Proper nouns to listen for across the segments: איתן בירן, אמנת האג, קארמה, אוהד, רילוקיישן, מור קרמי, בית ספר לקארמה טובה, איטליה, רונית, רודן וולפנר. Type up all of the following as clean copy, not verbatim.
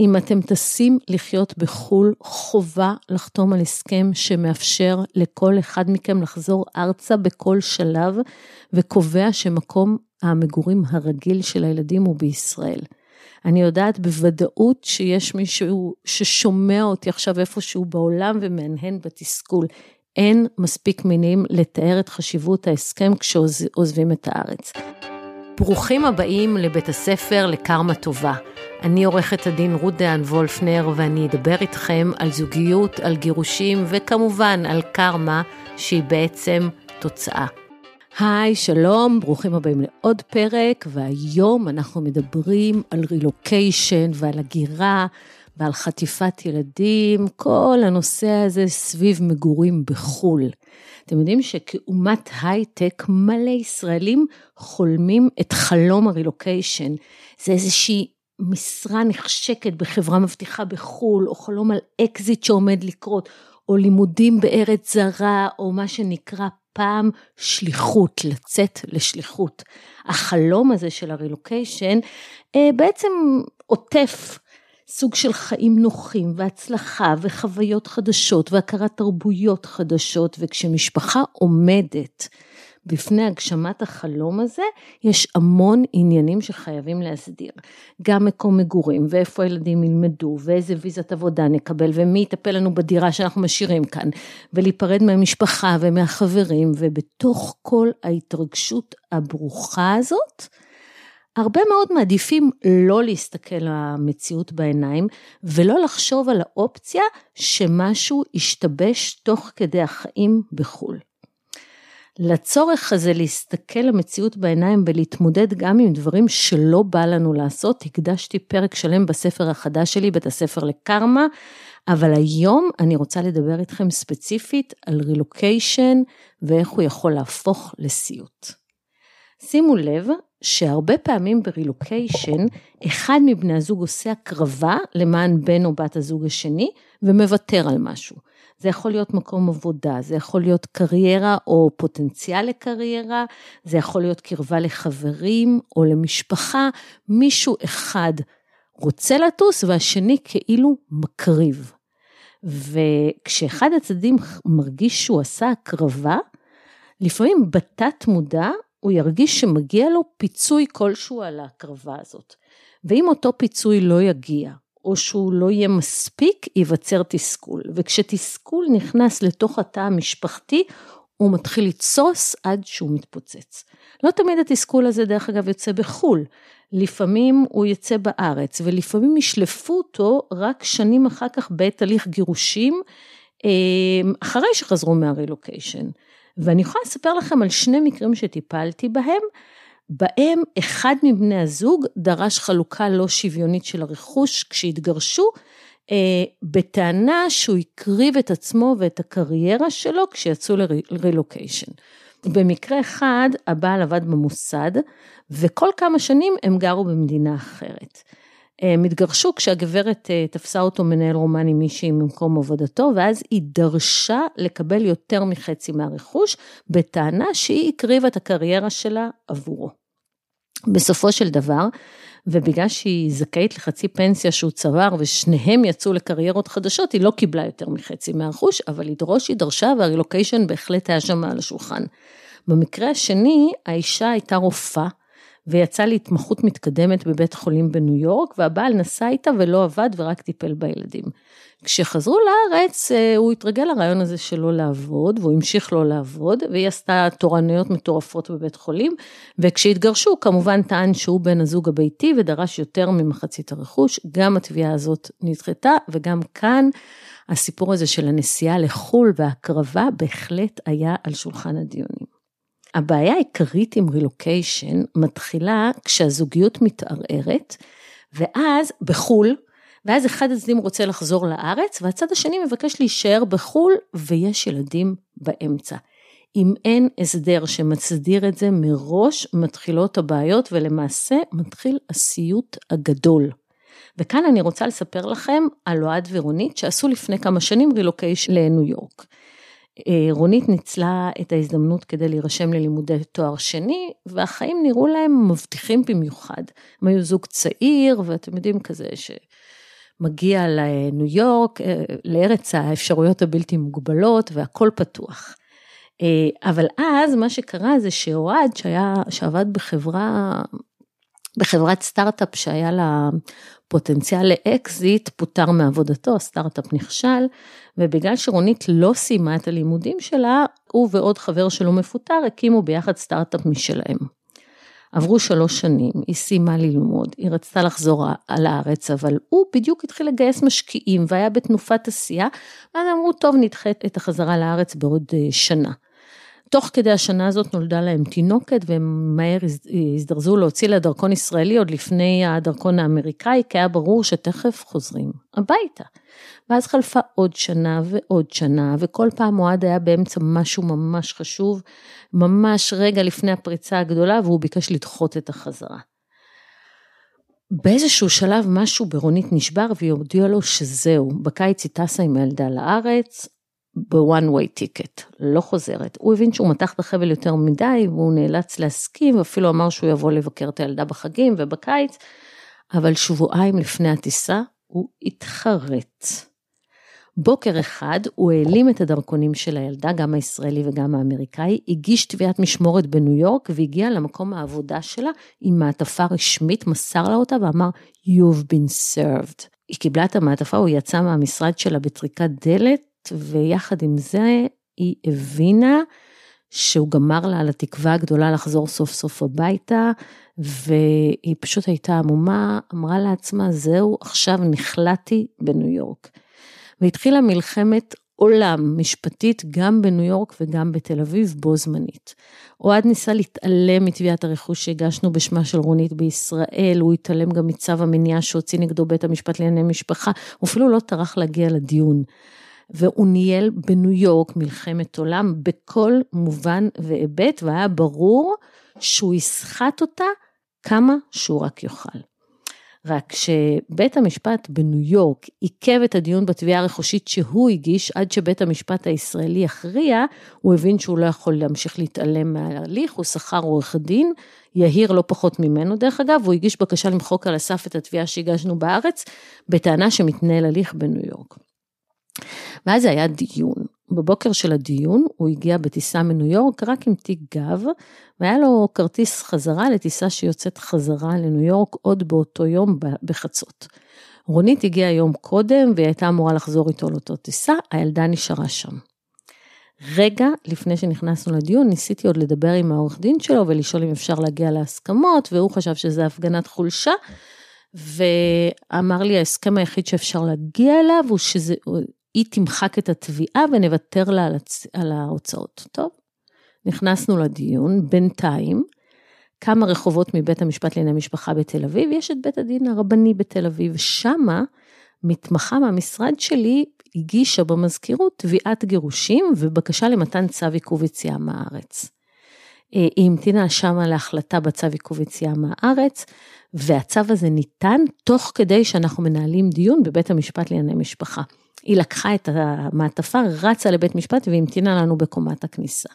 אם אתם תשים לחיות בחול, חובה לחתום על הסכם שמאפשר לכל אחד מכם לחזור ארצה בכל שלב, וקובע שמקום המגורים הרגיל של הילדים הוא בישראל. אני יודעת בוודאות שיש מישהו ששומע אותי עכשיו איפשהו בעולם ומהנהן בתסכול. אין מספיק מינים לתאר את חשיבות ההסכם כשעוזבים את הארץ. ברוכים הבאים לבית הספר לקארמה טובה. אני עורכת הדין רודן וולפנר ואני אדבר איתכם על זוגיות, על גירושים וכמובן על קארמה שהיא בעצם תוצאה. היי, שלום, ברוכים הבאים לעוד פרק, והיום אנחנו מדברים על רילוקיישן ועל הגירה ועל חטיפת ילדים, כל הנושא הזה סביב מגורים בחול. אתם יודעים שכאומת הייטק מלא ישראלים חולמים את חלום הרילוקיישן, זה איזושהי משרה נחשקת בחברה מבטיחה בחול, או חלום על אקזיט שעומד לקרות, או לימודים בארץ זרה, או מה שנקרא פעם שליחות, לצאת לשליחות. החלום הזה של הרילוקיישן בעצם עוטף סוג של חיים נוחים והצלחה וחוויות חדשות והכרת תרבויות חדשות, וכשמשפחה עומדת בפני הגשמת החלום הזה, יש המון עניינים שחייבים להסדיר. גם מקום מגורים, ואיפה הילדים ילמדו, ואיזה ויזת עבודה נקבל, ומי יטפל לנו בדירה שאנחנו משאירים כאן, ולהיפרד מהמשפחה ומהחברים, ובתוך כל ההתרגשות הברוכה הזאת, הרבה מאוד מעדיפים לא להסתכל למציאות בעיניים, ולא לחשוב על האופציה שמשהו ישתבש תוך כדי החיים בחול. לצורך הזה להסתכל למציאות בעיניים ולהתמודד גם עם דברים שלא בא לנו לעשות, הקדשתי פרק שלם בספר החדש שלי, בית הספר לקארמה, אבל היום אני רוצה לדבר איתכם ספציפית על רילוקיישן ואיך הוא יכול להפוך לסיוט. שימו לב שהרבה פעמים ברילוקיישן אחד מבני הזוג עושה הקרבה למען בן או בת הזוג השני ומוותר על משהו. זה יכול להיות מקום עבודה, זה יכול להיות קריירה או פוטנציאל לקריירה, זה יכול להיות קרבה לחברים או למשפחה, מישהו אחד רוצה לטוס והשני כאילו מקריב. וכשאחד הצדדים מרגיש שהוא עשה הקרבה, לפעמים בתת מודע הוא ירגיש שמגיע לו פיצוי כלשהו על ההקרבה הזאת. ואם אותו פיצוי לא יגיע, או שהוא לא יהיה מספיק, ייווצר תסכול. וכשתסכול נכנס לתוך התא המשפחתי, הוא מתחיל לצוס עד שהוא מתפוצץ. לא תמיד התסכול הזה, דרך אגב, יוצא בחול. לפעמים הוא יצא בארץ, ולפעמים ישלפו אותו רק שנים אחר כך בתהליך גירושים, אחרי שחזרו מהרילוקיישן. ואני יכולה לספר לכם על שני מקרים שטיפלתי בהם, בהם אחד מבני הזוג דרש חלוקה לא שוויונית של הרכוש כשהתגרשו, בטענה שהוא יקריב את עצמו ואת הקריירה שלו כשיצאו לרילוקיישן. במקרה אחד הבעל עבד במוסד, וכל כמה שנים הם גרו במדינה אחרת. הם התגרשו כשהגברת תפסה אותו מנהל רומני מישהי ממקום עבודתו, ואז היא דרשה לקבל יותר מחצי מהרכוש, בטענה שהיא הקריבה את הקריירה שלה עבורו. בסופו של דבר, ובגלל שהיא זכאית לחצי פנסיה שהוא צבר, ושניהם יצאו לקריירות חדשות, היא לא קיבלה יותר מחצי מהרכוש, אבל היא דרשה, והרילוקיישן בהחלט היה שם על השולחן. במקרה השני, האישה הייתה רופאה, ויצא להתמחות מתקדמת בבית חולים בניו יורק, והבעל נסע איתה ולא עבד ורק טיפל בילדים. כשחזרו לארץ, הוא התרגל לרעיון הזה שלא לעבוד, והוא המשיך לא לעבוד, והיא עשתה תורנויות מטורפות בבית חולים, וכשהתגרשו, כמובן טען שהוא בן הזוג הביתי, ודרש יותר ממחצית הרכוש, גם התביעה הזאת נדחתה, וגם כאן הסיפור הזה של הנסיעה לחול והקרבה, בהחלט היה על שולחן הדיונים. הבעיה העיקרית עם רילוקיישן מתחילה כשהזוגיות מתערערת, ואז בחול, ואז אחד הצדדים רוצה לחזור לארץ, והצד השני מבקש להישאר בחול, ויש ילדים באמצע. אם אין הסדר שמצדיר את זה מראש, מתחילות הבעיות, ולמעשה מתחיל הסיוט הגדול. וכאן אני רוצה לספר לכם על אוהד ורונית, שעשו לפני כמה שנים רילוקיישן לניו יורק. רונית ניצלה את ההזדמנות כדי להירשם ללימודי תואר שני, והחיים נראו להם מבטיחים במיוחד. הם היו זוג צעיר, ואתם יודעים כזה מגיע לניו יורק, לארץ האפשרויות הבלתי מוגבלות, והכל פתוח. אבל אז מה שקרה זה שאוהד, שעבד בחברת סטארט-אפ שהיה לה פוטנציאל לאקזיט, פותר מעבודתו, הסטארט-אפ נכשל, ובגלל שרונית לא סיימה את הלימודים שלה, הוא ועוד חבר שלו מפוטר, הקימו ביחד סטארט-אפ משלהם. עברו 3 שנים, היא סיימה ללמוד, היא רצתה לחזור על הארץ, אבל הוא בדיוק התחיל לגייס משקיעים, והיה בתנופת עשייה, ואז אמרו, טוב, נדחה את החזרה לארץ בעוד שנה. תוך כדי השנה הזאת נולדה להם תינוקת, והם מהר הזדרזו להוציא לדרכון ישראלי, עוד לפני הדרכון האמריקאי, כי היה ברור שתכף חוזרים הביתה. ואז חלפה עוד שנה ועוד שנה, וכל פעם מועד היה באמצע משהו ממש חשוב, ממש רגע לפני הפריצה הגדולה, והוא ביקש לדחות את החזרה. באיזשהו שלב משהו ברונית נשבר, והיא הודיעה לו שזהו, בקיץ היא טסה עם הילדה לארץ, ב-one-way ticket, לא חוזרת. הוא הבין שהוא מתח בחבל יותר מדי, והוא נאלץ להסכים, ואפילו אמר שהוא יבוא לבקר את הילדה בחגים ובקיץ, אבל 7 שבועות לפני הטיסה, הוא התחרט. בוקר אחד, הוא העלים את הדרכונים של הילדה, גם הישראלי וגם האמריקאי, הגיש תביעת משמורת בניו יורק, והגיע למקום העבודה שלה, עם מעטפה רשמית, מסר לה אותה, ואמר, You've been served. היא קיבלה את המעטפה, הוא יצא מהמשרד שלה בטריקת דלת, ויחד עם זה היא הבינה שהוא גמר לה על התקווה הגדולה לחזור סוף סוף הביתה, והיא פשוט הייתה עמומה, אמרה לעצמה, זהו, עכשיו נחלתי בניו יורק. והתחילה מלחמת עולם משפטית גם בניו יורק וגם בתל אביב בו זמנית. אוהד ניסה להתעלם מתביעת הרכוש שהגשנו בשמה של רונית בישראל, הוא התעלם גם מצו המניעה שהוציא נגדו בית המשפט לענייני משפחה, הוא אפילו לא טרח להגיע לדיון. והוא ניהל בניו יורק מלחמת עולם בכל מובן והיבט, והיה ברור שהוא יסחט אותה כמה שהוא רק יוכל. רק שבית המשפט בניו יורק עיכב את הדיון בתביעה הרכושית שהוא הגיש, עד שבית המשפט הישראלי הכריע, הוא הבין שהוא לא יכול להמשיך להתעלם מההליך, הוא שכר עורך דין, יהיר לא פחות ממנו דרך אגב, הוא הגיש בקשה למחוק על הסף את התביעה שהגשנו בארץ, בטענה שמתנהל הליך בניו יורק. ואז היה דיון, בבוקר של הדיון הוא הגיע בטיסה מניו יורק רק עם תיק גב, והיה לו כרטיס חזרה לטיסה שיוצאת חזרה לניו יורק עוד באותו יום בחצות. רונית הגיעה יום קודם והיא הייתה אמורה לחזור איתו לאותו טיסה, הילדה נשארה שם. רגע לפני שנכנסנו לדיון ניסיתי עוד לדבר עם העורך דין שלו ולשאול אם אפשר להגיע להסכמות, והוא חשב שזה הפגנת חולשה, ואמר לי ההסכם היחיד שאפשר להגיע אליו הוא שזה... היא תמחק את התביעה ונוותר לה על ההוצאות. טוב, נכנסנו לדיון, בינתיים, כמה רחובות מבית המשפט לענייני משפחה בתל אביב, יש את בית הדין הרבני בתל אביב, שמה מתמחה מהמשרד שלי, הגישה במזכירות תביעת גירושים, ובקשה למתן צו עיכוב יציאה מהארץ. היא המתינה שמה להחלטה בצו עיכוב יציאה מהארץ, והצו הזה ניתן תוך כדי שאנחנו מנהלים דיון בבית המשפט לענייני משפחה. היא לקחה את המעטפה, רצה לבית משפט והמתינה לנו בקומת הכניסה.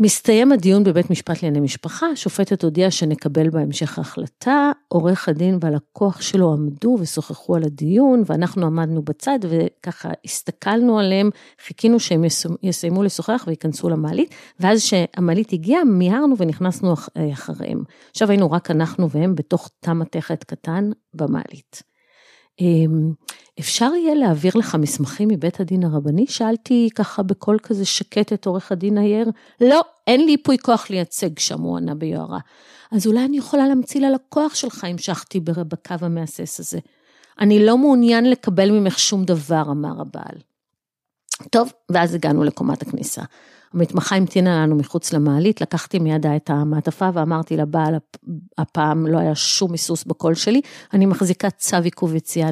מסתיים הדיון בבית משפט לענייני משפחה, שופטת הודיעה שנקבל בהמשך ההחלטה, עורך הדין והלקוח שלו עמדו ושוחחו על הדיון, ואנחנו עמדנו בצד וככה הסתכלנו עליהם, חיכינו שהם יסיימו לשוחח ויכנסו למעלית, ואז שהמעלית הגיעה, מיהרנו ונכנסנו אחריהם. עכשיו היינו רק אנחנו והם בתוך תא מתכת קטן במעלית. אפשר יהיה להעביר לך מסמכים מבית הדין הרבני? שאלתי ככה בקול כזה שקט את עורך הדין היער. לא, אין לי כוח לייצג שם, הוא ענה ביוערה. אז אולי אני יכולה להמציא ללקוח שלך, המשכתי בקו המאסס הזה. אני לא מעוניין לקבל ממך שום דבר, אמר הבעל. טוב, ואז הגענו לקומת הכניסה. המתמחה המתינה לנו מחוץ למעלית, לקחתי מידה את המעטפה ואמרתי לבעל, הפעם לא היה שום היסוס בקול שלי, אני מחזיקה צו עיכוב יציאה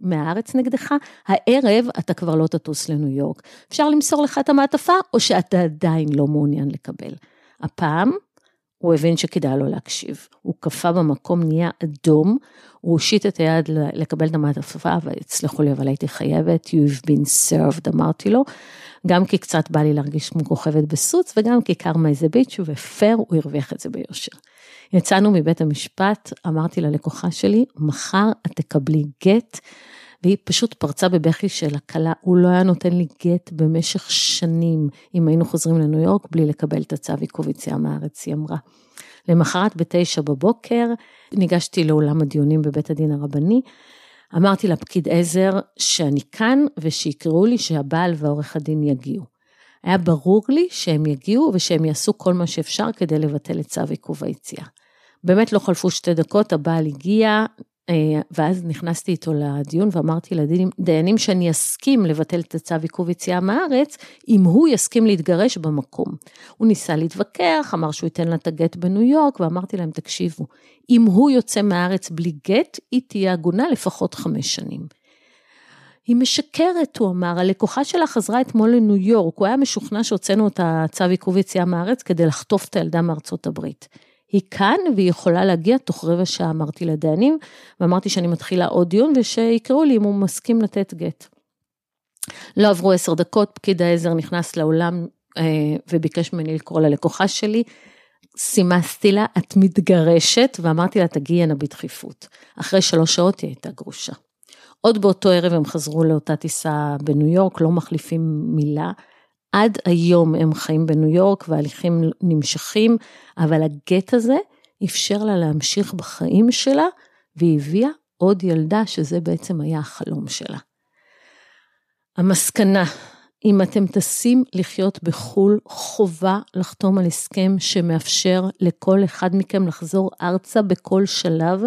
מהארץ נגדך, הערב אתה כבר לא תטוס לניו יורק, אפשר למסור לך את המעטפה או שאתה עדיין לא מעוניין לקבל. הפעם הוא הבין שכדאי לו להקשיב, הוא קפא במקום, נהיה אדום, הוא הושיט את היד לקבל את המעטפה, והצלחו לי, אבל הייתי חייבת, you've been served, אמרתי לו, גם כי קצת בא לי להרגיש כמו כוכבת בסוץ, וגם כי קארמה איז אה ביצ' ופייר, הוא הרוויח את זה ביושר. יצאנו מבית המשפט, אמרתי ללקוחה שלי, מחר את תקבלי גט, והיא פשוט פרצה בבכי של הקלה, הוא לא היה נותן לי גט במשך שנים, אם היינו חוזרים לניו יורק, בלי לקבל את הצו עיכוב יציאה מהארץ, היא אמרה. למחרת ב9:00 ניגשתי לאולם הדיונים בבית הדין הרבני, אמרתי לפקיד עזר שאני כאן, ושיקראו לי שהבעל ועורך הדין יגיעו. היה ברור לי שהם יגיעו ושהם יעשו כל מה שאפשר כדי לבטל את צו עיכוב היציאה. באמת לא חלפו 2 דקות, הבעל הגיע, ואז נכנסתי איתו לדיון ואמרתי לדיינים שאני אסכים לבטל את צו עיכוב יציאה מהארץ, אם הוא יסכים להתגרש במקום. הוא ניסה להתווכח, אמר שהוא ייתן לה את הגט בניו יורק, ואמרתי להם תקשיבו, אם הוא יוצא מהארץ בלי גט, היא תהיה עגונה לפחות 5 שנים. היא משקרת, הוא אמר, הלקוחה שלה חזרה אתמול לניו יורק, הוא היה משוכנע שהוצאנו את צו עיכוב יציאה מהארץ כדי לחטוף את הילדה מארצות הברית. היא כאן והיא יכולה להגיע תוך רבע שעה, אמרתי לדיינים, ואמרתי שאני מתחילה עוד דיון, ושיקראו לי אם הוא מסכים לתת גט. לא עברו 10 דקות, פקיד העזר נכנס לעולם, וביקש ממני לקרוא ללקוחה שלי, סימסתי לה, את מתגרשת, ואמרתי לה תגיעי הנה בדחיפות. אחרי 3 שעות היא הייתה גרושה. עוד באותו ערב הם חזרו לאותה טיסה בניו יורק, לא מחליפים מילה, עד היום הם חיים בניו יורק, וההליכים נמשכים, אבל הגט הזה אפשר לה להמשיך בחיים שלה, והיא הביאה עוד ילדה, שזה בעצם היה החלום שלה. המסקנה, אם אתם טסים לחיות בחול, חובה לחתום על הסכם שמאפשר לכל אחד מכם לחזור ארצה בכל שלב,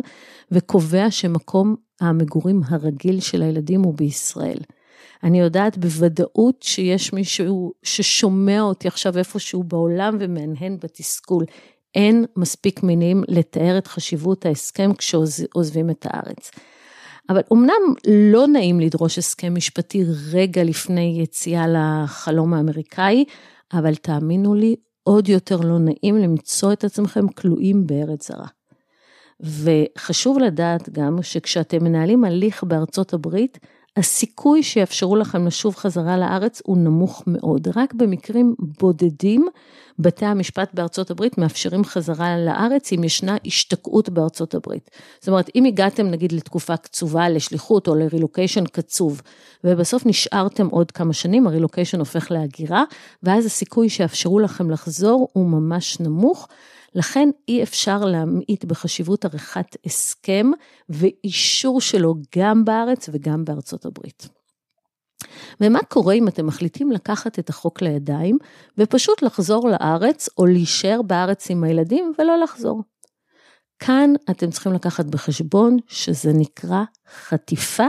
וקובע שמקום המגורים הרגיל של הילדים הוא בישראל. אני יודעת בוודאות שיש מישהו ששומע אותי עכשיו איפשהו בעולם ומענהן בתסכול. אין מספיק מינים לתאר את חשיבות ההסכם כשעוזבים את הארץ. אבל אמנם לא נעים לדרוש הסכם משפטי רגע לפני יציאה לחלום האמריקאי, אבל תאמינו לי, עוד יותר לא נעים למצוא את עצמכם כלואים בארץ זרה. וחשוב לדעת גם שכשאתם מנהלים הליך בארצות הברית, הסיכוי שיאפשרו לכם לשוב חזרה לארץ הוא נמוך מאוד. רק במקרים בודדים, בתי המשפט בארצות הברית מאפשרים חזרה לארץ אם ישנה השתקעות בארצות הברית. זאת אומרת, אם הגעתם נגיד לתקופה קצובה, לשליחות או לרילוקיישן קצוב, ובסוף נשארתם עוד כמה שנים, הרילוקיישן הופך להגירה, ואז הסיכוי שיאפשרו לכם לחזור הוא ממש נמוך, לכן אי אפשר להמעיט בחשיבות עריכת הסכם ואישור שלו גם בארץ וגם בארצות הברית. ומה קורה אם אתם מחליטים לקחת את החוק לידיים ופשוט לחזור לארץ או להישאר בארץ עם הילדים ולא לחזור? כאן אתם צריכים לקחת בחשבון שזה נקרא חטיפה,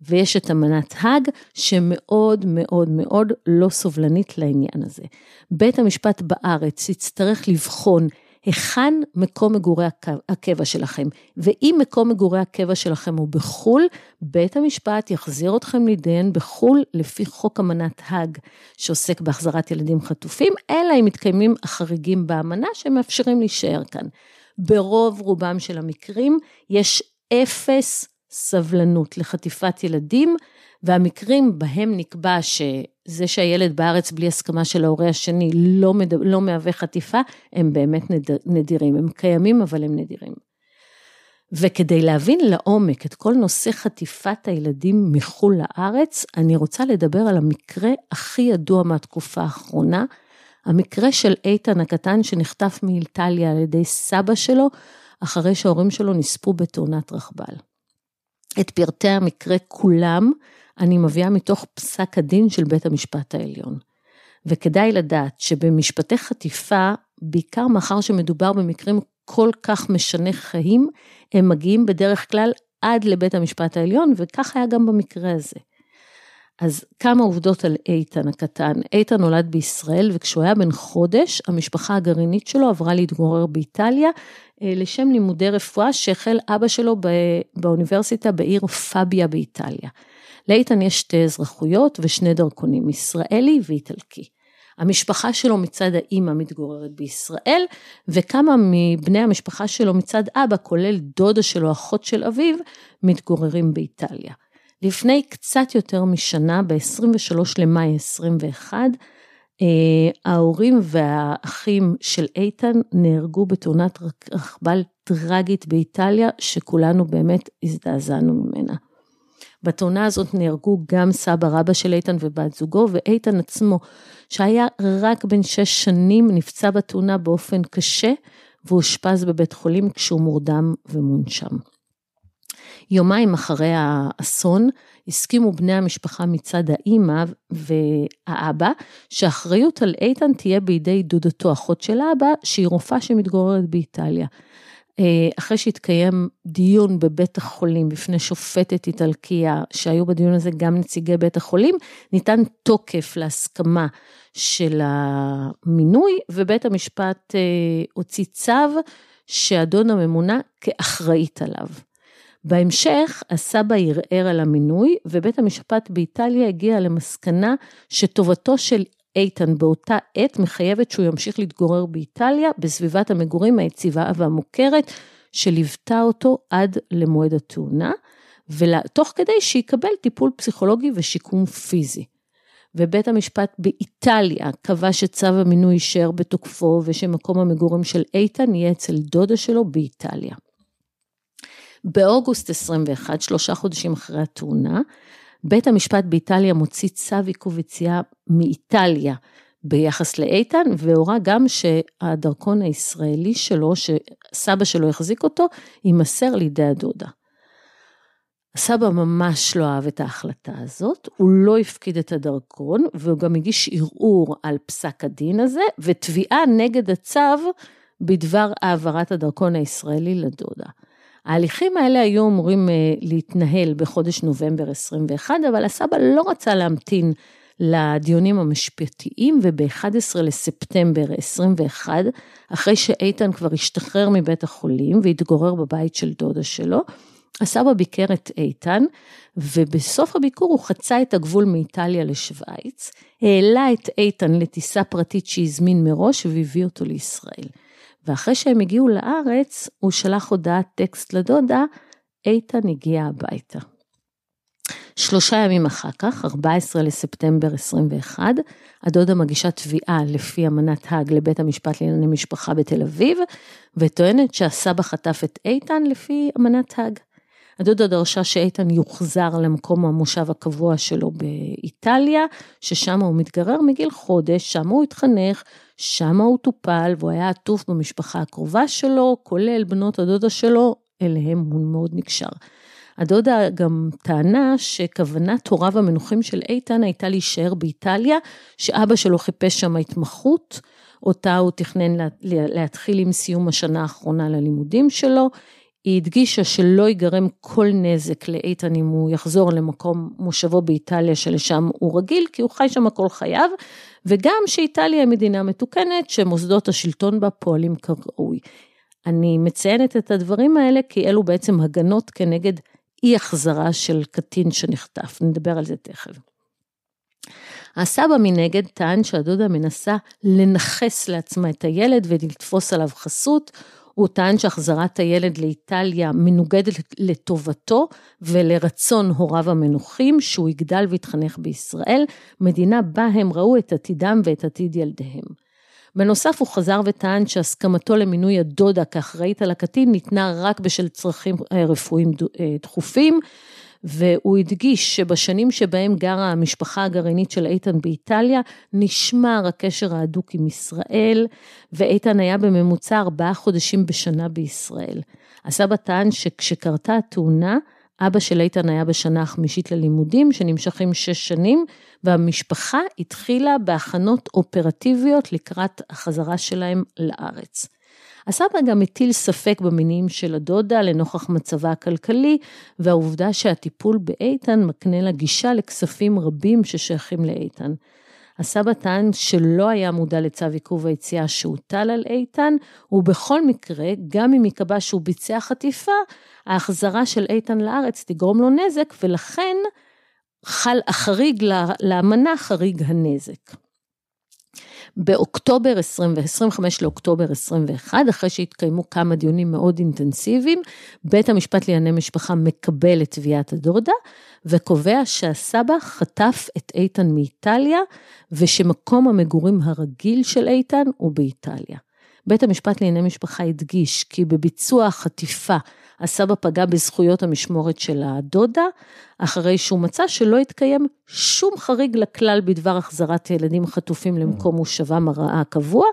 ויש את אמנת האג שמאוד מאוד מאוד לא סובלנית לעניין הזה. בית המשפט בארץ יצטרך לבחון היכן מקום מגורי הקבע שלכם, ואם מקום מגורי הקבע שלכם הוא בחול, בית המשפט יחזיר אתכם לידיהן בחול לפי חוק אמנת האג, שעוסק בהחזרת ילדים חטופים, אלא אם מתקיימים החריגים באמנה שמאפשרים להישאר כאן. ברוב רובם של המקרים יש 0 סבלנות לחטיפת ילדים, והמקרים בהם נקבע שזה שהילד בארץ בלי הסכמה של ההורה השני לא מהווה חטיפה, הם באמת נדירים, הם קיימים אבל הם נדירים. וכדי להבין לעומק את כל נושא חטיפת הילדים מחו"ל לארץ, אני רוצה לדבר על המקרה הכי ידוע מהתקופה האחרונה, המקרה של איתן הקטן שנחטף מאיטליה על ידי סבא שלו, אחרי שההורים שלו נספו בתאונת רכבל. את פרטי המקרה כולם אני מביאה מתוך פסק הדין של בית המשפט העליון. וכדאי לדעת שבמשפטי חטיפה, בעיקר מאחר שמדובר במקרים כל כך משנה חיים, הם מגיעים בדרך כלל עד לבית המשפט העליון, וכך היה גם במקרה הזה. אז כמה עובדות על איתן הקטן. איתן נולד בישראל, וכשהוא היה בן חודש, המשפחה הגרעינית שלו עברה להתגורר באיטליה, לשם לימודי רפואה שהחל אבא שלו באוניברסיטה בעיר פאביה באיטליה. לאיתן יש 2 אזרחויות ו2 דרכונים, ישראלי ואיטלקי. המשפחה שלו מצד האמא מתגוררת בישראל, וכמה מבני המשפחה שלו מצד אבא, כולל דודה שלו, אחות של אביו, מתגוררים באיטליה. לפני קצת יותר משנה, ב-23 למאי 21, ההורים והאחים של איתן נהרגו בתאונת רכבל טרגית באיטליה, שכולנו באמת הזדעזענו ממנה. בתאונה הזאת נהרגו גם סבא רבא של איתן ובת זוגו, ואיתן עצמו, שהיה רק בן 6 שנים, נפצע בתאונה באופן קשה, והושפז בבית חולים כשהוא מורדם ומונשם. יומיים אחרי האסון, הסכימו בני המשפחה מצד האמא והאבא, שהאחריות על איתן תהיה בידי דודתו, אחות של האבא, שהיא רופאה שמתגוררת באיטליה. אחרי שהתקיים דיון בבית החולים, בפני שופטת איטלקיה, שהיו בדיון הזה גם נציגי בית החולים, ניתן תוקף להסכמה של המינוי, ובית המשפט הוציא צו שאדון הממונה כאחראית עליו. בהמשך, הסבא ערער על המינוי, ובית המשפט באיטליה הגיע למסקנה שטובתו של איתן באותה עת מחייבת שהוא ימשיך להתגורר באיטליה, בסביבת המגורים היציבה והמוכרת, שליוותה אותו עד למועד התאונה, ותוך כדי שיקבל טיפול פסיכולוגי ושיקום פיזי. ובית המשפט באיטליה קבע שצו המינוי יישאר בתוקפו, ושמקום המגורים של איתן יהיה אצל דודה שלו באיטליה. באוגוסט 21, 3 חודשים אחרי התאונה, בית המשפט באיטליה מוציא צו עיכוב יציאה מאיטליה ביחס לאיתן, והורה גם שהדרכון הישראלי שלו, שסבא שלו החזיק אותו, יימסר לידי הדודה. הסבא ממש לא אהב את ההחלטה הזאת, הוא לא הפקיד את הדרכון, והוא גם הגיש ערעור על פסק הדין הזה, ותביעה נגד הצו בדבר העברת הדרכון הישראלי לדודה. ההליכים האלה היו אמורים להתנהל בחודש נובמבר 21, אבל הסבא לא רצה להמתין לדיונים המשפטיים, וב-11 לספטמבר 21, אחרי שאיתן כבר השתחרר מבית החולים והתגורר בבית של דודה שלו, הסבא ביקר את איתן, ובסוף הביקור הוא חצה את הגבול מאיטליה לשוויץ, העלה את איתן לטיסה פרטית שהזמין מראש והביא אותו לישראל. ואחרי שהם הגיעו לארץ, הוא שלח הודעת טקסט לדודה, איתן הגיע הביתה. 3 ימים אחר כך, 14 לספטמבר 21, הדודה מגישה תביעה לפי אמנת האג לבית המשפט לענייני משפחה בתל אביב, וטוענת שהסבא חטף את איתן לפי אמנת האג. הדודה דרשה שאיתן יוחזר למקום המושב הקבוע שלו באיטליה, ששם הוא מתגרר מגיל חודש, שם הוא התחנך, שם הוא טופל, והוא היה עטוף במשפחה הקרובה שלו, כולל בנות הדודה שלו, אליהם הוא מאוד נקשר. הדודה גם טענה שכוונת הוריו המנוחים של איתן הייתה להישאר באיטליה, שאבא שלו חיפש שם התמחות, אותה הוא תכנן להתחיל עם סיום השנה האחרונה ללימודים שלו, היא הדגישה שלא ייגרם כל נזק לאיתן אם הוא יחזור למקום מושבו באיטליה שלשם הוא רגיל, כי הוא חי שם כל חייו, וגם שאיטליה היא מדינה מתוקנת שמוסדות השלטון בה פועלים כראוי. אני מציינת את הדברים האלה כי אלו בעצם הגנות כנגד אי החזרה של קטין שנחטף, נדבר על זה תכף. הסבא מנגד טען שהדודה מנסה לנחס לעצמה את הילד ולתפוס עליו חסות, הוא טען שהחזרת הילד לאיטליה מנוגדת לטובתו ולרצון הוריו המנוחים שהוא יגדל והתחנך בישראל, מדינה בה הם ראו את עתידם ואת עתיד ילדיהם. בנוסף הוא חזר וטען שהסכמתו למינוי הדודה כאחראית על הקטין ניתנה רק בשל צרכים רפואיים דחופים, והוא הדגיש שבשנים שבהם גרה המשפחה הגרעינית של איתן באיטליה, נשמר הקשר ההדוק עם ישראל, ואיתן היה בממוצע 4 חודשים בשנה בישראל. הסבא טען שכשקרתה התאונה, אבא של איתן היה בשנה החמישית ללימודים, שנמשכים 6 שנים, והמשפחה התחילה בהכנות אופרטיביות לקראת החזרה שלהם לארץ. הסבא גם הטיל ספק במינים של הדודה לנוכח מצבה הכלכלי, והעובדה שהטיפול באיתן מקנה לה גישה לכספים רבים ששייכים לאיתן. הסבא טען שלא היה מודע לצו עיכוב היציאה שהוטל על איתן, ובכל מקרה, גם אם יקבע שהוא ביצע חטיפה, ההחזרה של איתן לארץ תגרום לו נזק, ולכן חל החריג לאמנה חריג הנזק. באוקטובר 20 ו-25 לאוקטובר 21, אחרי שהתקיימו כמה דיונים מאוד אינטנסיביים, בית המשפט לענייני משפחה מקבל את תביעת הדודה, וקובע שהסבא חטף את איתן מאיטליה, ושמקום המגורים הרגיל של איתן הוא באיטליה. בית המשפט לענייני משפחה הדגיש כי בביצוע החטיפה, הסבא פגע בזכויות המשמורת של הדודה, אחרי שהוא מצא שלא התקיים שום חריג לכלל בדבר החזרת ילדים חטופים למקום מושבם הקבוע,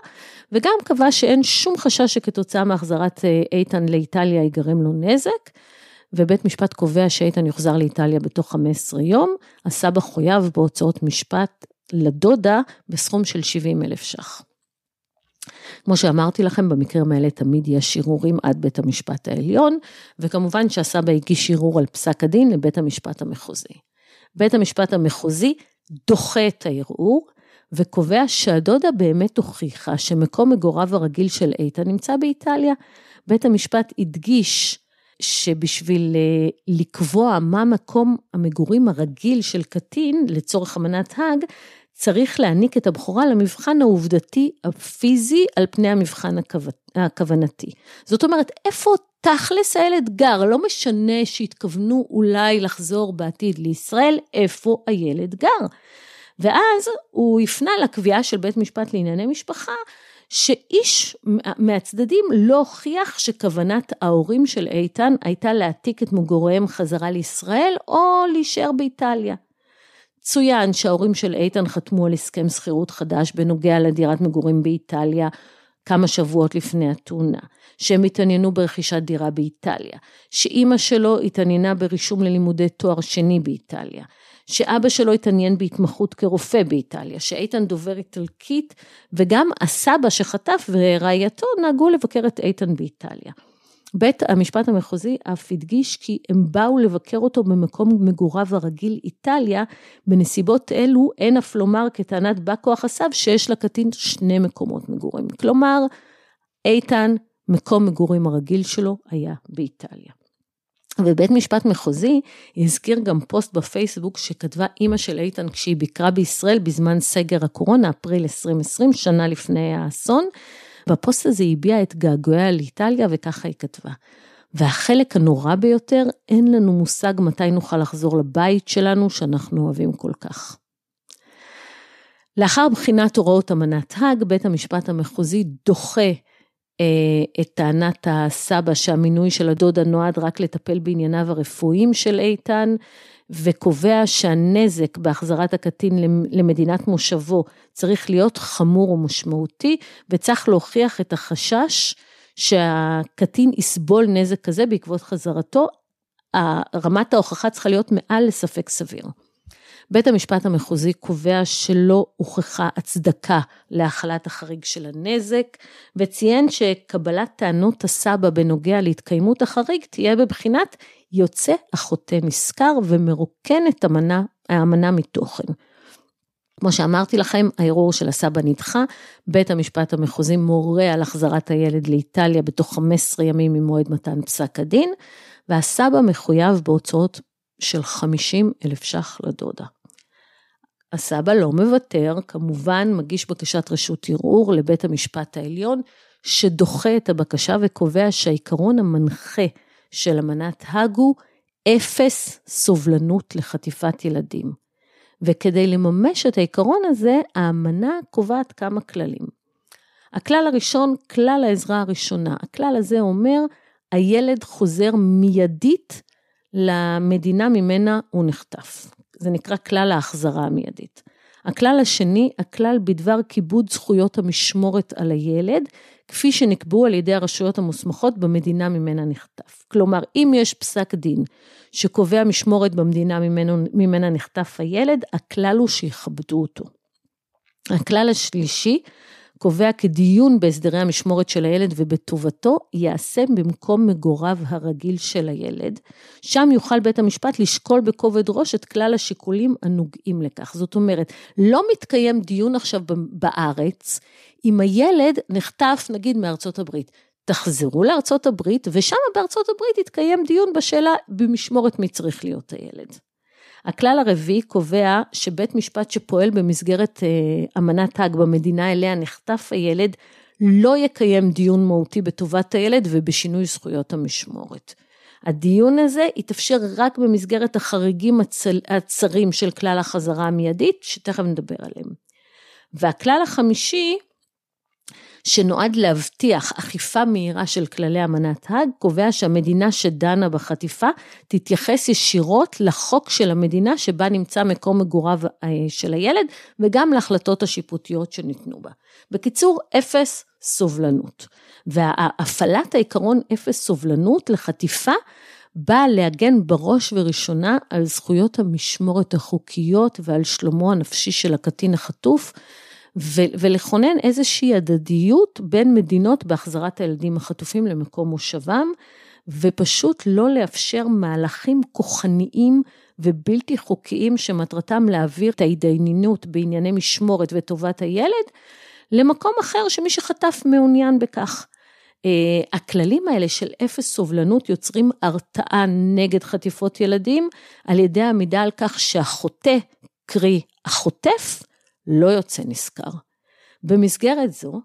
וגם קבע שאין שום חשש שכתוצאה מהחזרת איתן לאיטליה ייגרם לו נזק, ובית משפט קובע שאיתן יוחזר לאיטליה בתוך 15 יום, הסבא חויב בהוצאות משפט לדודה בסכום של 70,000 ש"ח. כמו שאמרתי לכם, במקרים האלה תמיד יש שירורים עד בית המשפט העליון, וכמובן שהסבא הגיש שירור על פסק הדין לבית המשפט המחוזי. בית המשפט המחוזי דוחה את הערעור, וקובע שהדודה באמת הוכיחה שמקום מגוריו הרגיל של איתן נמצא באיטליה. בית המשפט הדגיש שבשביל לקבוע מה מקום המגורים הרגיל של קטין לצורך אמנת האג, צריך להעניק את הבחורה למבחן העובדתי הפיזי על פני המבחן הכוונתי. זאת אומרת, איפה תכלס הילד גר? לא משנה שהתכוונו אולי לחזור בעתיד לישראל, איפה הילד גר? ואז הוא יפנה לקביעה של בית משפט לענייני משפחה, שאיש מהצדדים לא הוכיח שכוונת ההורים של איתן הייתה להעתיק את מגוריהם חזרה לישראל או להישאר באיטליה. צוין שההורים של איתן חתמו על הסכם שכירות חדש בנוגע לדירת מגורים באיטליה כמה שבועות לפני התאונה, שהם התעניינו ברכישת דירה באיטליה, שאימא שלו התעניינה ברישום ללימודי תואר שני באיטליה, שאבא שלו התעניין בהתמחות כרופא באיטליה, שאיתן דובר איטלקית, וגם הסבא שחטף ורעייתו נהגו לבקר את איתן באיטליה. בית המשפט המחוזי אף הדגיש כי הם באו לבקר אותו במקום מגוריו הרגיל איטליה, בנסיבות אלו אין אף לומר כטענת בא כוח הסב שיש לקטין שני מקומות מגורים. כלומר, איתן, מקום מגורים הרגיל שלו היה באיטליה. ובית משפט מחוזי הזכיר גם פוסט בפייסבוק שכתבה אימא של איתן כשהיא ביקרה בישראל בזמן סגר הקורונה, אפריל 2020, שנה לפני האסון. בפוסט הזה הביעה את געגועיה לאיטליה וככה היא כתבה. והחלק הנורא ביותר, אין לנו מושג מתי נוכל לחזור לבית שלנו שאנחנו אוהבים כל כך. לאחר בחינת הוראות אמנת האג, בית המשפט המחוזי דוחה את טענת הסבא שהמינוי של הדודה נועד רק לטפל בענייניו הרפואיים של איתן, וקובע שהנזק בהחזרת הקטין למדינת מושבו צריך להיות חמור ומשמעותי, וצריך להוכיח את החשש שהקטין יסבול נזק כזה בעקבות חזרתו. רמת ההוכחה צריכה להיות מעל לספק סביר. בית המשפט המחוזי קובע שלא הוכחה הצדקה להחלת החריג של הנזק, וציין שקבלת טענות הסבא בנוגע להתקיימות החריג תהיה בבחינת יוצא החוטא נשכר ומרוקן את האמנה מתוכן. כמו שאמרתי לכם, הערעור של הסבא נדחה, בית המשפט המחוזי מורה על החזרת הילד לאיטליה בתוך 15 ימים ממועד מתן פסק הדין, והסבא מחויב בהוצאות של 50,000 ש"ח לדודה. הסבא לא מוותר, כמובן מגיש בקשת רשות ערעור לבית המשפט העליון, שדוחה את הבקשה וקובע שהעיקרון המנחה של אמנת האג הוא 0 סובלנות לחטיפת ילדים. וכדי לממש את העיקרון הזה, האמנה קובעת כמה כללים. הכלל הראשון, כלל העזרה הראשונה. הכלל הזה אומר, הילד חוזר מיידית למדינה ממנה הוא נחטף. זה נקרא כלל ההחזרה המיידית. הכלל השני, הכלל בדבר כיבוד זכויות המשמורת על הילד, כפי שנקבעו על ידי הרשויות המוסמכות במדינה ממנה נחטף. כלומר, אם יש פסק דין שקובע משמורת במדינה ממנה נחטף הילד, הכלל הוא שיכבדו אותו. הכלל השלישי, קובע כדיון בהסדרי המשמורת של הילד ובטובתו, יעשה במקום מגוריו הרגיל של הילד, שם יוכל בית המשפט לשקול בכובד ראש את כלל השיקולים הנוגעים לכך. זאת אומרת, לא מתקיים דיון עכשיו בארץ, אם הילד נחטף נגיד מארצות הברית, תחזרו לארצות הברית, ושם בארצות הברית יתקיים דיון בשאלה במשמורת מי צריך להיות הילד. הכלל הרביעי קובע שבית משפט שפועל במסגרת אמנת האג במדינה אליה נחטף הילד, לא יקיים דיון מהותי בטובת הילד ובשינוי זכויות המשמורת. הדיון הזה יתאפשר רק במסגרת החריגים הצרים של כלל החזרה המיידית, שתכף נדבר עליהם. והכלל החמישי, שנועד להבטיח אכיפה מהירה של כללי אמנת האג, קובע שהמדינה שדנה בחטיפה תתייחס ישירות לחוק של המדינה שבה נמצא מקום מגוריו של הילד, וגם להחלטות השיפוטיות שניתנו בה. בקיצור, אפס סובלנות. והפעלת העיקרון אפס סובלנות לחטיפה, באה להגן בראש וראשונה על זכויות המשמורת החוקיות ועל שלומו הנפשי של הקטין החטוף, ולכונן איזושהי הדדיות בין מדינות בהחזרת הילדים החטופים למקום מושבם, ופשוט לא לאפשר מהלכים כוחניים ובלתי חוקיים שמטרתם להעביר את ההתדיינות בענייני משמורת וטובת הילד, למקום אחר שמי שחטף מעוניין בכך. הכללים האלה של אפס סובלנות יוצרים הרתעה נגד חטיפות ילדים, על ידי העמידה על כך שהחוטא, קרי החוטף, לא יוצא נזכר. במסגרת זו,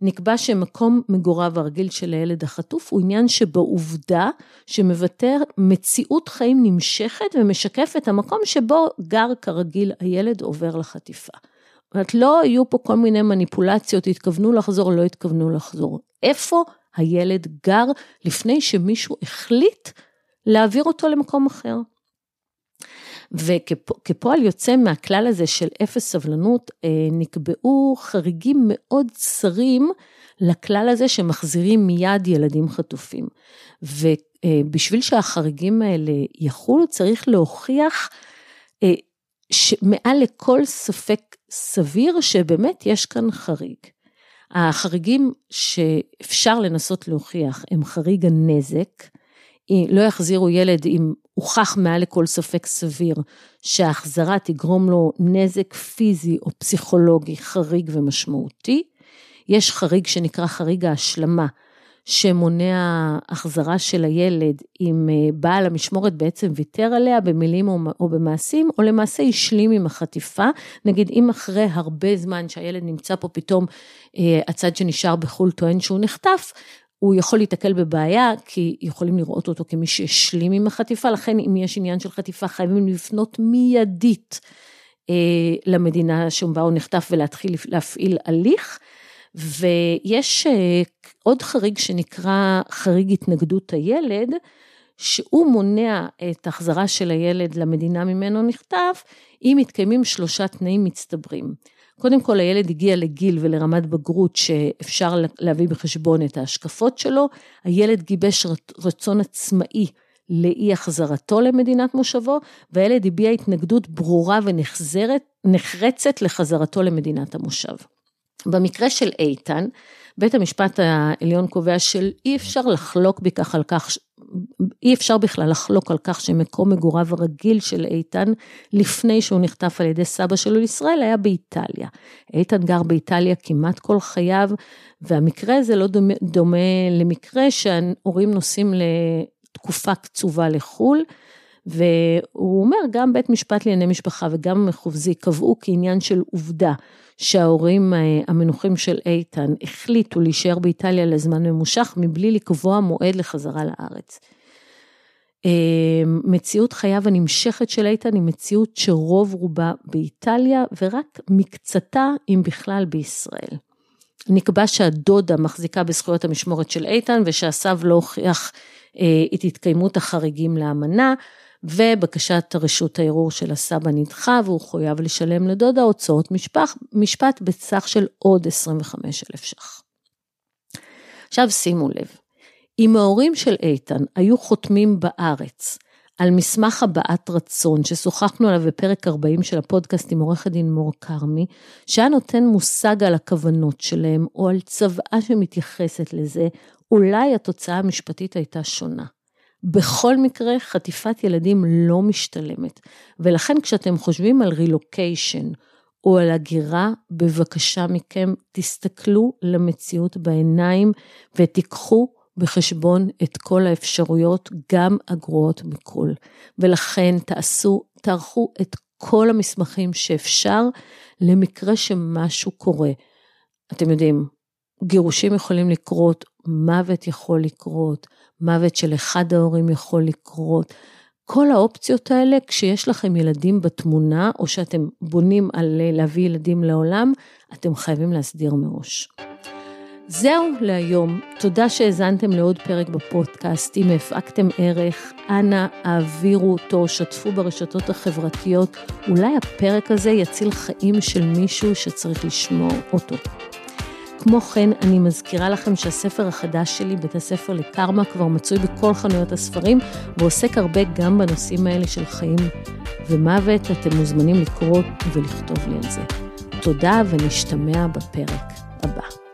נקבע שמקום מגוריו הרגיל של הילד החטוף, הוא עניין שבעובדה שמבטר מציאות חיים נמשכת, ומשקף את המקום שבו גר כרגיל הילד עובר לחטיפה. זאת אומרת, לא יהיו פה כל מיני מניפולציות, התכוונו לחזור, לא התכוונו לחזור. איפה הילד גר לפני שמישהו החליט להעביר אותו למקום אחר? וכפועל יוצא מהכלל הזה של אפס סבלנות, נקבעו חריגים מאוד צרים לכלל הזה שמחזירים מיד ילדים חטופים. ובשביל שהחריגים האלה יחולו, צריך להוכיח שמעל לכל ספק סביר שבאמת יש כאן חריג. החריגים שאפשר לנסות להוכיח הם חריג הנזק, לא יחזירו ילד אם הוכח מעל לכל ספק סביר שההחזרה תגרום לו נזק פיזי או פסיכולוגי חריג ומשמעותי. יש חריג שנקרא חריג ההשלמה, שמונע החזרה של הילד אם בעל המשמורת בעצם ויתר עליה במילים או במעשים, או למעשה ישלים עם החטיפה. נגיד אם אחרי הרבה זמן שהילד נמצא פה פתאום הצד שנשאר בחול טוען שהוא נחטף, הוא יכול להתקל בבעיה, כי יכולים לראות אותו כמי שהשלים עם החטיפה, לכן אם יש עניין של חטיפה, חייבים לפנות מיידית למדינה שבה הוא נחטף, ולהתחיל להפעיל הליך. ויש עוד חריג שנקרא חריג התנגדות הילד, שהוא מונע את החזרה של הילד למדינה ממנו נחטף, אם מתקיימים שלושה תנאים מצטברים. קודם כל, הילד הגיע לגיל ולרמת בגרות שאפשר להביא בחשבון את ההשקפות שלו, הילד גיבש רצון עצמאי לאי החזרתו למדינת מושבו, והילד הביע התנגדות ברורה ונחרצת לחזרתו למדינת המושב. במקרה של איתן, בית המשפט העליון קובע של אי אפשר בכלל לחלוק על כך שמקום מגוריו הרגיל של איתן, לפני שהוא נחטף על ידי סבא שלו לישראל, היה באיטליה. איתן גר באיטליה כמעט כל חייו, והמקרה הזה לא דומה למקרה שההורים נוסעים לתקופה קצובה לחול, והוא אומר, גם בית משפט לענייני משפחה וגם מחוזי קבעו כעניין של עובדה, שההורים המנוחים של איתן החליטו להישאר באיטליה לזמן ממושך, מבלי לקבוע מועד לחזרה לארץ. מציאות חייו הנמשכת של איתן היא מציאות שרוב רובה באיטליה, ורק מקצתה אם בכלל בישראל. נקבע שהדודה מחזיקה בזכויות המשמורת של איתן, ושהסב לא הוכיח את התקיימות החריגים לאמנה, ובקשת רשות הערעור של הסבא נדחה, והוא חויב לשלם לדודה הוצאות משפט בסך של עוד 25,000 ש"ח. עכשיו שימו לב, אם ההורים של איתן היו חותמים בארץ על מסמך הבעת רצון, ששוחחנו עליו בפרק 40 של הפודקאסט עם עורך הדין מור קרמי, שהיה נותן מושג על הכוונות שלהם, או על צוואה שמתייחסת לזה, אולי התוצאה המשפטית הייתה שונה. בכל מקרה, חטיפת ילדים לא משתלמת, ולכן כשאתם חושבים על רילוקיישן, או על הגירה, בבקשה מכם, תסתכלו למציאות בעיניים, ותיקחו בחשבון את כל האפשרויות, גם הגרועות מכל. ולכן תעשו תערכו את כל המסמכים שאפשר, למקרה שמשהו קורה. אתם יודעים, גירושים יכולים לקרות, מוות יכול לקרות, מוות של אחד ההורים יכול לקרות, כל האופציות האלה, כשיש לכם ילדים בתמונה, או שאתם בונים על להביא ילדים לעולם, אתם חייבים להסדיר מראש. זהו להיום, תודה שהזנתם לעוד פרק בפודקאסט, אם הפקתם ערך, אנא העבירו אותו, שתפו ברשתות החברתיות, אולי הפרק הזה יציל חיים של מישהו שצריך לשמור אותו. כמו כן, אני מזכירה לכם שהספר החדש שלי, בית הספר לקארמה, כבר מצוי בכל חנויות הספרים, ועוסק הרבה גם בנושאים האלה של חיים ומוות, אתם מוזמנים לקרוא ולכתוב לי על זה. תודה ונשתמע בפרק הבא.